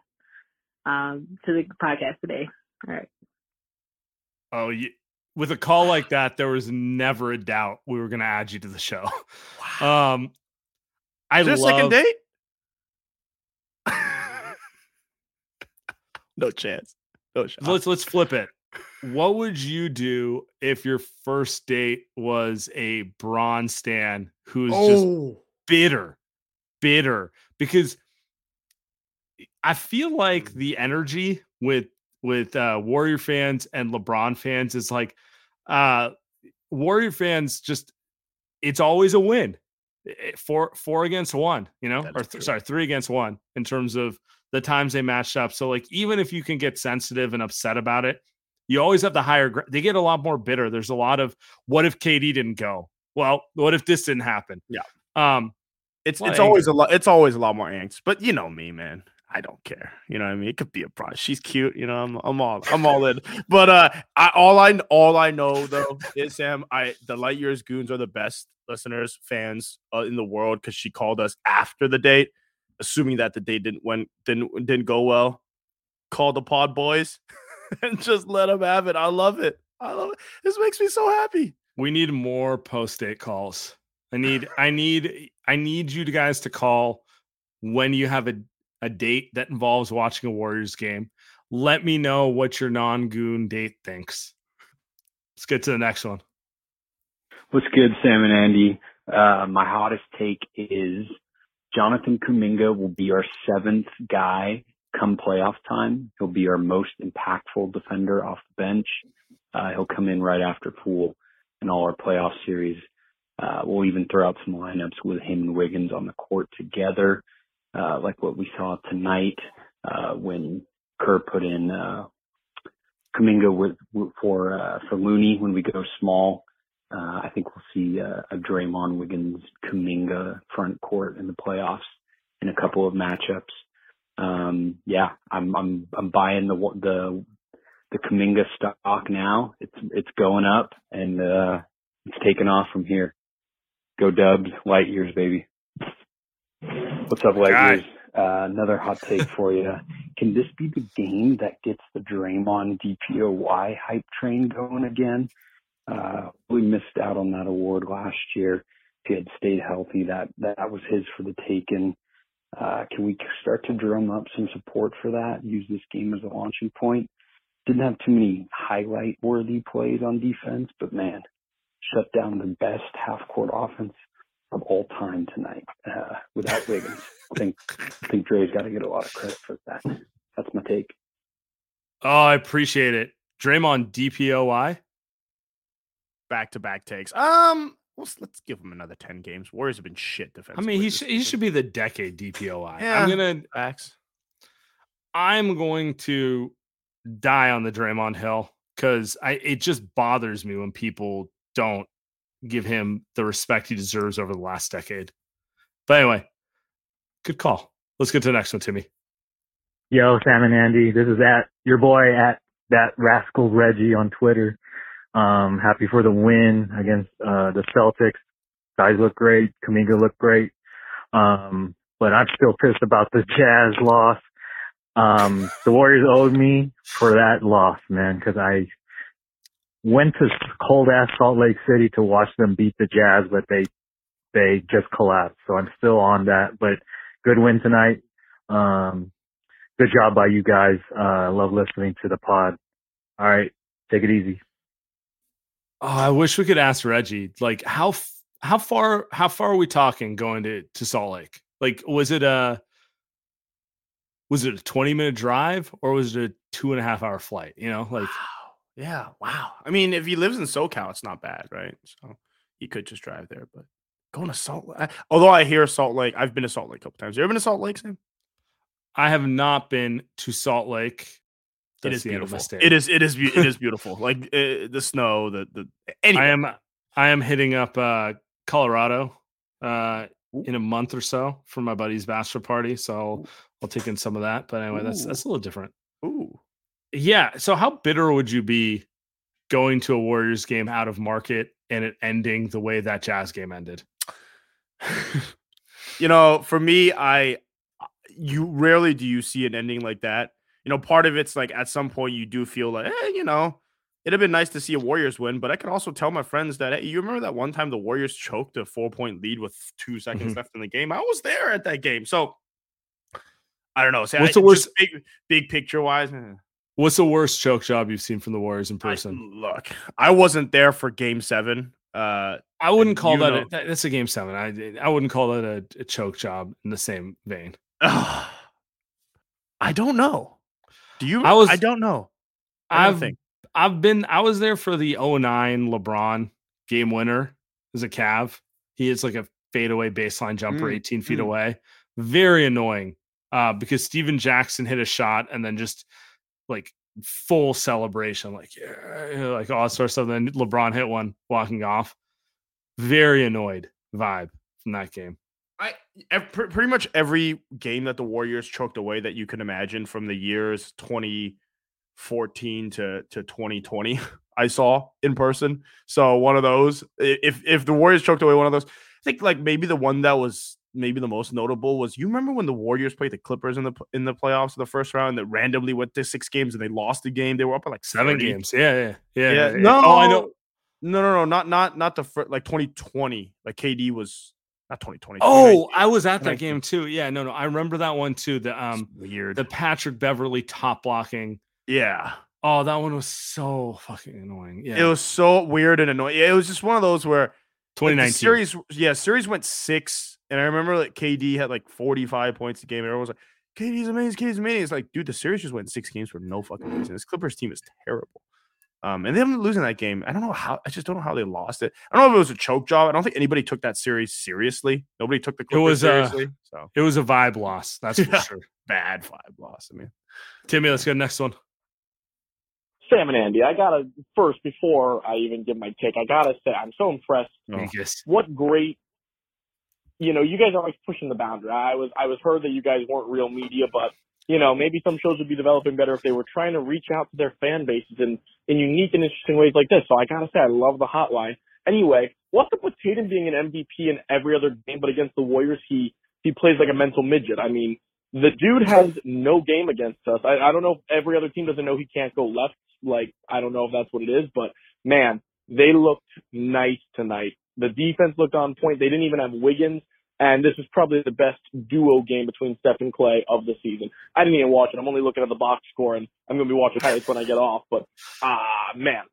podcast today. All right. Oh, with a call like that, there was never a doubt we were going to add you to the show. Wow. I love second date. No chance. No shot. Let's flip it. What would you do if your first date was a Bron stan who's just bitter? Because I feel like the energy with Warrior fans and LeBron fans is like Warrior fans just, it's always a win. 4 against 1, you know, three against one in terms of the times they matched up. So like, even if you can get sensitive and upset about it, you always have the higher ground. They get a lot more bitter. There's a lot of, what if KD didn't go? Well, what if this didn't happen? Yeah. It's always a lot more angst, but you know me, man, I don't care. You know what I mean? It could be a prize. She's cute. You know, I'm all in, but, all I know though is Sam, the Light Years goons are the best listeners, fans in the world. Cause she called us after the date, assuming that the date didn't go well. Call the pod boys. And just let them have it. I love it. This makes me so happy. We need more post-date calls. I need you guys to call when you have a date that involves watching a Warriors game. Let me know what your non-goon date thinks. Let's get to the next one. What's good, Sam and Andy? My hottest take is Jonathan Kuminga will be our 7th guy. Come playoff time, he'll be our most impactful defender off the bench. He'll come in right after Poole in all our playoff series. We'll even throw out some lineups with him and Wiggins on the court together, like what we saw tonight when Kerr put in Kuminga for Looney. When we go small, I think we'll see a Draymond, Wiggins, Kuminga front court in the playoffs in a couple of matchups. I'm buying the Kuminga stock now. It's going up and it's taking off from here. Go Dubs, Light Years, baby. What's up, Light Years? Another hot take for you. Can this be the game that gets the Draymond DPOY hype train going again? We missed out on that award last year. If he had stayed healthy, that was his for the taking. Can we start to drum up some support for that? Use this game as a launching point. Didn't have too many highlight-worthy plays on defense, but man, shut down the best half-court offense of all time tonight without Wiggins. I think Dre's got to get a lot of credit for that. That's my take. Oh, I appreciate it. Draymond DPOY. Back-to-back takes. Let's give him another 10 games. Warriors have been shit defensively. I mean, he should be the decade DPOI. Yeah. I'm going to die on the Draymond Hill because it just bothers me when people don't give him the respect he deserves over the last decade. But anyway, good call. Let's get to the next one, Timmy. Yo, Sam and Andy. This is your boy at that rascal Reggie on Twitter. Happy for the win against the Celtics. Guys look great. Kuminga looked great. But I'm still pissed about the Jazz loss. The Warriors owed me for that loss, man, because I went to cold-ass Salt Lake City to watch them beat the Jazz, but they just collapsed. So I'm still on that. But good win tonight. Good job by you guys. Love listening to the pod. All right, take it easy. Oh, I wish we could ask Reggie, like, how far are we talking going to Salt Lake? Like, was it a 20-minute drive or was it a 2.5-hour flight? You know, like, wow. Yeah, wow. I mean, if he lives in SoCal, it's not bad, right? So he could just drive there. But going to Salt Lake, although I hear Salt Lake, I've been to Salt Lake a couple times. You ever been to Salt Lake, Sam? I have not been to Salt Lake. That's beautiful. It is beautiful. Like the snow, anyway. I am hitting up Colorado in a month or so for my buddy's bachelor party, so I'll take in some of that. But anyway, that's a little different. Ooh. Yeah, so how bitter would you be going to a Warriors game out of market and it ending the way that Jazz game ended? You know, for me, you rarely do you see an ending like that. You know, part of it's like at some point you do feel like, you know, it'd have been nice to see a Warriors win. But I can also tell my friends that, hey, you remember that one time the Warriors choked a 4-point lead with 2 seconds left in the game? I was there at that game. So I don't know. So what's the worst? Big picture wise. What's the worst choke job you've seen from the Warriors in person? Look, I wasn't there for game 7. I wouldn't call that. That's a game 7. I wouldn't call that a choke job in the same vein. I don't know. Do you? I don't know. I was there for the 2009 LeBron game winner as a Cav. He hits like a fadeaway baseline jumper 18 feet away. Very annoying because Steven Jackson hit a shot and then just like full celebration, like, yeah, like all sorts of stuff. Then LeBron hit one walking off. Very annoyed vibe from that game. Pretty much every game that the Warriors choked away that you can imagine from the years 2014 to 2020, I saw in person. So one of those, if the Warriors choked away one of those, I think like maybe the one that was maybe the most notable was, you remember when the Warriors played the Clippers in the playoffs in the first round that randomly went to 6 games and they lost the game? They were up by like 7 games. Yeah. No, not the first, like 2020, like KD was. Not 2020. Oh, I was at that game too. Yeah, no, I remember that one too. The weird, the Patrick Beverly top blocking. Yeah. Oh, that one was so fucking annoying. Yeah, it was so weird and annoying. It was just one of those where 2019 like series went 6, and I remember like KD had like 45 points a game. And everyone was like, KD's amazing. It's like, dude, the series just went 6 games for no fucking reason. This Clippers team is terrible. And them losing that game, I just don't know how they lost it. I don't know if it was a choke job. I don't think anybody took that series seriously. Nobody took the Clippers seriously. So it was a vibe loss. That's for sure. Bad vibe loss. I mean, Timmy, let's go to the next one. Sam and Andy, I gotta first, before I even give my take, I gotta say I'm so impressed. Oh, yes. What great, you guys are always pushing the boundary. I was heard that you guys weren't real media, but maybe some shows would be developing better if they were trying to reach out to their fan bases in unique and interesting ways like this. So I gotta say I love the hotline. Anyway, what's up with Tatum being an MVP in every other game, but against the Warriors he plays like a mental midget? I mean, the dude has no game against us. I don't know if every other team doesn't know he can't go left. Like, I don't know if that's what it is, but man, they looked nice tonight. The defense looked on point. They didn't even have Wiggins, and this is probably the best duo game between Steph and Clay of the season. I didn't even watch it. I'm only looking at the box score, and I'm going to be watching highlights when I get off, but man,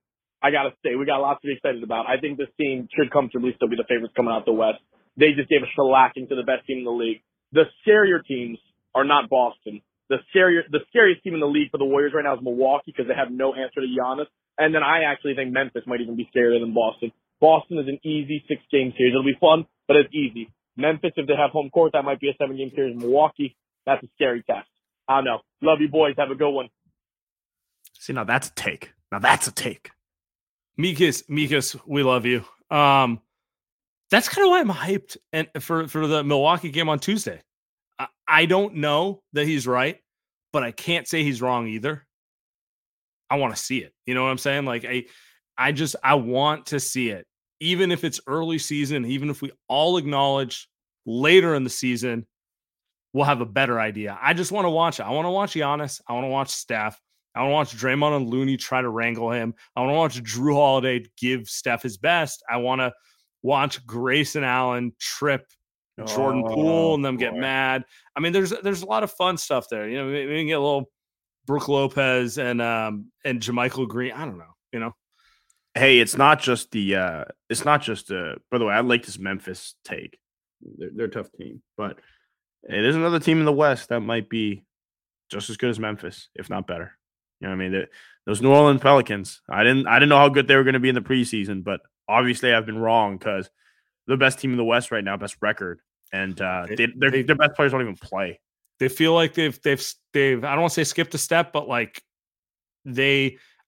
I got to say, we got lots to be excited about. I think this team should comfortably still be the favorites coming out the West. They just gave a shellacking to the best team in the league. The scarier teams are not Boston. The scariest team in the league for the Warriors right now is Milwaukee, because they have no answer to Giannis. And then I actually think Memphis might even be scarier than Boston. Boston is an easy 6-game series. It'll be fun, but it's easy. Memphis, if they have home court, that might be a 7-game series. Milwaukee, that's a scary test. I don't know. Love you, boys. Have a good one. See, now that's a take. Mikis, we love you. That's kind of why I'm hyped and for the Milwaukee game on Tuesday. I don't know that he's right, but I can't say he's wrong either. I want to see it. You know what I'm saying? Like, I want to see it. Even if it's early season, even if we all acknowledge later in the season, we'll have a better idea. I just want to watch it. I want to watch Giannis. I want to watch Steph. I want to watch Draymond and Looney try to wrangle him. I want to watch Drew Holiday give Steph his best. I want to watch Grayson Allen trip Jordan Poole and them get mad. I mean, there's a lot of fun stuff there. We can get a little Brook Lopez and JaMychal Green. I don't know. Hey, it's not just the by the way, I like this Memphis take. They're a tough team, but it is another team in the West that might be just as good as Memphis, if not better. You know what I mean? Those New Orleans Pelicans. I didn't know how good they were going to be in the preseason, but obviously I've been wrong, because the best team in the West right now, best record. And their best players don't even play. They feel like they've I don't want to say skipped a step, but like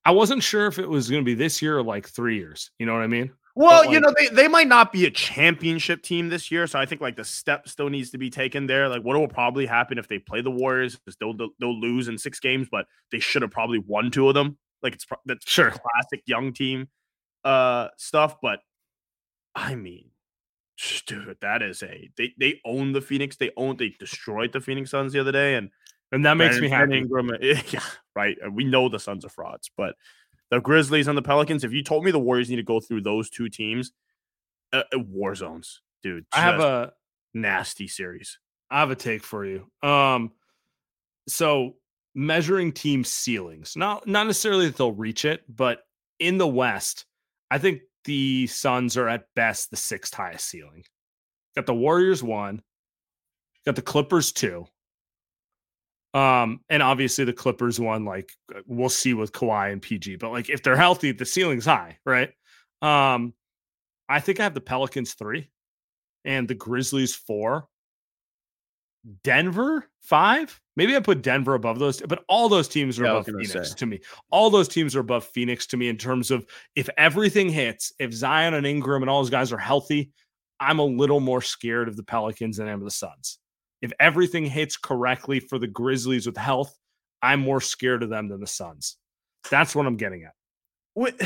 I wasn't sure if it was going to be this year or like 3 years. You know what I mean? Well, they might not be a championship team this year. So I think like the step still needs to be taken there. Like what will probably happen if they play the Warriors is they'll lose in 6 games, but they should have probably won 2 of them. Like that's sure classic young team stuff. But I mean, dude, that is they own the Phoenix. They destroyed the Phoenix Suns the other day, and that makes me happy. Ingram, yeah, right. We know the Suns are frauds, but the Grizzlies and the Pelicans. If you told me the Warriors need to go through those 2 teams, war zones, dude. I have a nasty series. I have a take for you. So measuring team ceilings, not necessarily that they'll reach it, but in the West, I think the Suns are at best the 6th highest ceiling. Got the Warriors 1, got the Clippers 2. And obviously the Clippers 1, like we'll see with Kawhi and PG, but like if they're healthy, the ceiling's high, right? I think I have the Pelicans 3 and the Grizzlies 4. Denver 5. Maybe I put Denver above those, but all those teams are above Phoenix to me. All those teams are above Phoenix to me in terms of if everything hits, if Zion and Ingram and all those guys are healthy, I'm a little more scared of the Pelicans than I am of the Suns. If everything hits correctly for the Grizzlies with health, I'm more scared of them than the Suns. That's what I'm getting at. What,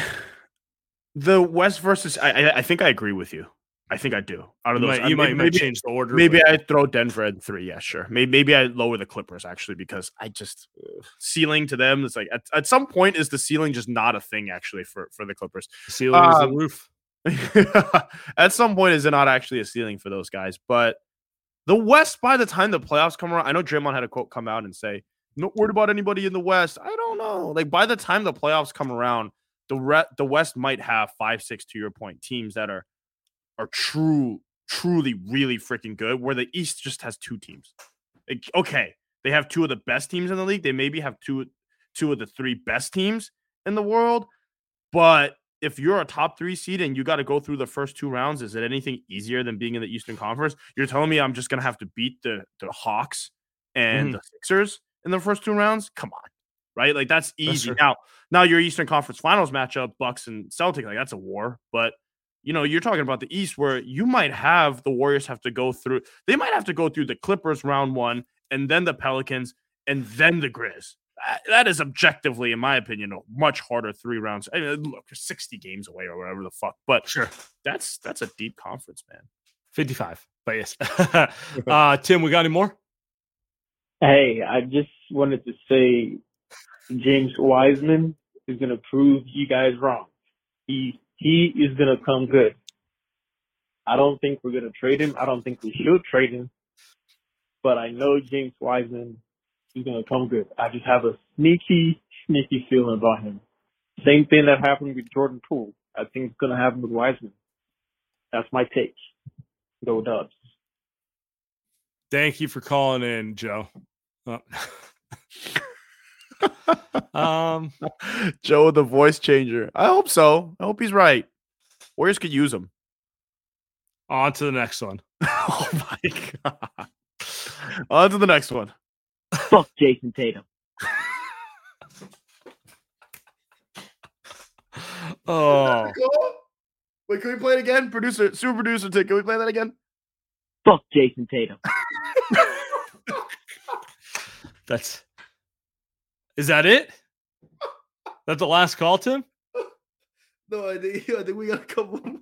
the West versus, I think I agree with you. I think I do. Out of those, you might change the order. Maybe I throw Denver at 3. Yeah, sure. Maybe I lower the Clippers actually, because I just ceiling to them. It's like at some point is the ceiling just not a thing actually for the Clippers. The ceiling is the roof. At some point is it not actually a ceiling for those guys? But the West, by the time the playoffs come around, I know Draymond had a quote come out and say, "Not worried about anybody in the West." I don't know. Like by the time the playoffs come around, the West might have 5, 6 to your point teams that are truly really freaking good, where the East just has 2 teams. Like, okay, they have 2 of the best teams in the league. They maybe have two of the 3 best teams in the world. But if you're a top three seed and you got to go through the first two rounds, is it anything easier than being in the Eastern Conference? You're telling me I'm just going to have to beat the Hawks and the Sixers in the first two rounds? Come on, right? Like, that's easy. Now your Eastern Conference Finals matchup, Bucks and Celtic, like, that's a war. But, you know, you're talking about the East where you might have the Warriors have to go through. They might have to go through the Clippers round one and then the Pelicans and then the Grizz. That is objectively, in my opinion, a much harder three rounds. I mean, look, 60 games away or whatever the fuck. But sure, that's a deep conference, man. 55, but yes. Tim, we got any more? Hey, I just wanted to say James Wiseman is going to prove you guys wrong. He is going to come good. I don't think we're going to trade him. I don't think we should trade him. But I know James Wiseman, he's going to come good. I just have a sneaky feeling about him. Same thing that happened with Jordan Poole. I think it's going to happen with Wiseman. That's my take. Go Dubs. Thank you for calling in, Joe. Oh. Joe, the voice changer. I hope so. I hope he's right. Warriors could use him. On to the next one. Oh, my God. On to the next one. Fuck Jason Tatum. Oh. Wait, can we play it again? Producer, super producer, Tim, can we play that again? Fuck Jason Tatum. Is that it? That's the last call, Tim? No, I think we got a couple more.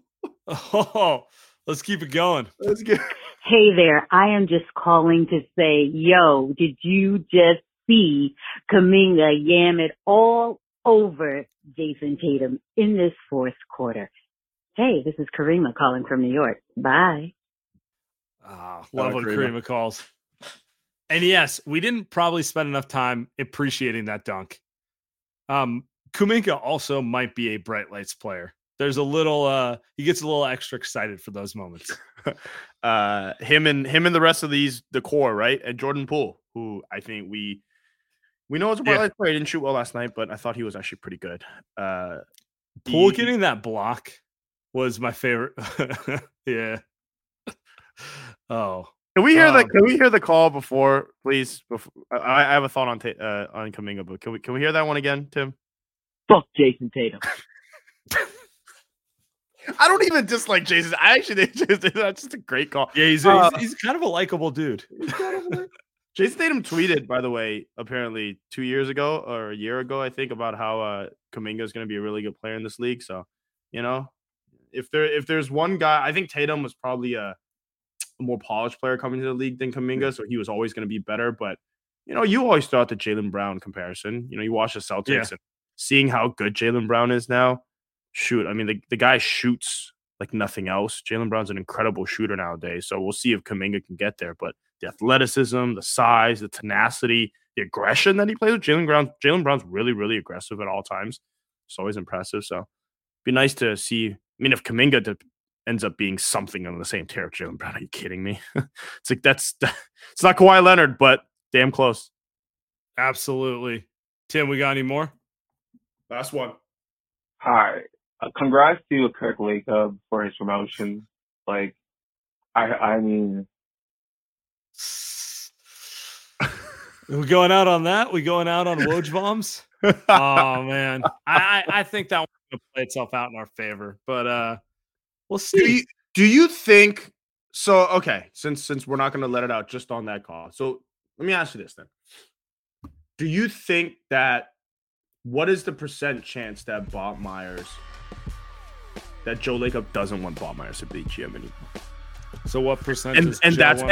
Oh, let's keep it going. Let's get. Hey there, I am just calling to say, yo, did you just see Kuminga yam it all over Jason Tatum in this fourth quarter? Hey, this is Karima calling from New York. Bye. Oh, love when Karima calls. And yes, we didn't probably spend enough time appreciating that dunk. Kuminga also might be a bright lights player. There's a little he gets a little extra excited for those moments. Him and the rest of the core, right? And Jordan Poole, who I think we know it's a bright player. He didn't shoot well last night, but I thought he was actually pretty good. Poole getting that block was my favorite. Yeah. Oh. Can we hear the call before, please? I have a thought on Kuminga, but can we hear that one again, Tim? Fuck Jason Tatum. I don't even dislike Jason. I actually think that's just a great call. Yeah, he's kind of a likable dude. Jason Tatum tweeted, by the way, apparently 2 years ago or a year ago, I think, about how Kuminga is going to be a really good player in this league. So, you know, if there's one guy, I think Tatum was probably a more polished player coming to the league than Kuminga, so he was always going to be better. But, you know, you always thought the Jaylen Brown comparison. You know, you watch the Celtics and seeing how good Jaylen Brown is now. Shoot, I mean, the guy shoots like nothing else. Jaylen Brown's an incredible shooter nowadays, so we'll see if Kuminga can get there. But the athleticism, the size, the tenacity, the aggression that he plays with, Jaylen Brown's really, really aggressive at all times. It's always impressive, so it'd be nice to see. I mean, if Kuminga ends up being something on the same tier of Jaylen Brown, are you kidding me? It's like it's not Kawhi Leonard, but damn close. Absolutely. Tim, we got any more? Last one. All right. Congrats to Kirk Lakeup for his promotion. Like, I mean, we're going out on that. We going out on Woj bombs. Oh man, I think that one's gonna play itself out in our favor, but we'll see. Do you think so? Okay, since we're not gonna let it out just on that call, so let me ask you this then: do you think that? What is the % chance that Joe Lacob doesn't want Bob Myers to be GM anymore? So what percent? And that's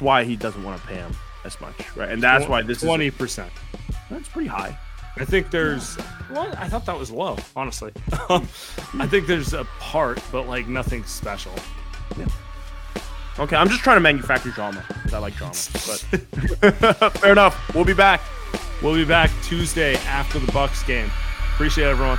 why he doesn't want to pay him as much, right? And that's why this 20%. That's pretty high. I think there's. Well, I thought that was low, honestly. I think there's a part, but like nothing special. Yeah. Okay, I'm just trying to manufacture drama because I like drama. But fair enough. We'll be back. We'll be back Tuesday after the Bucks game. Appreciate it, everyone.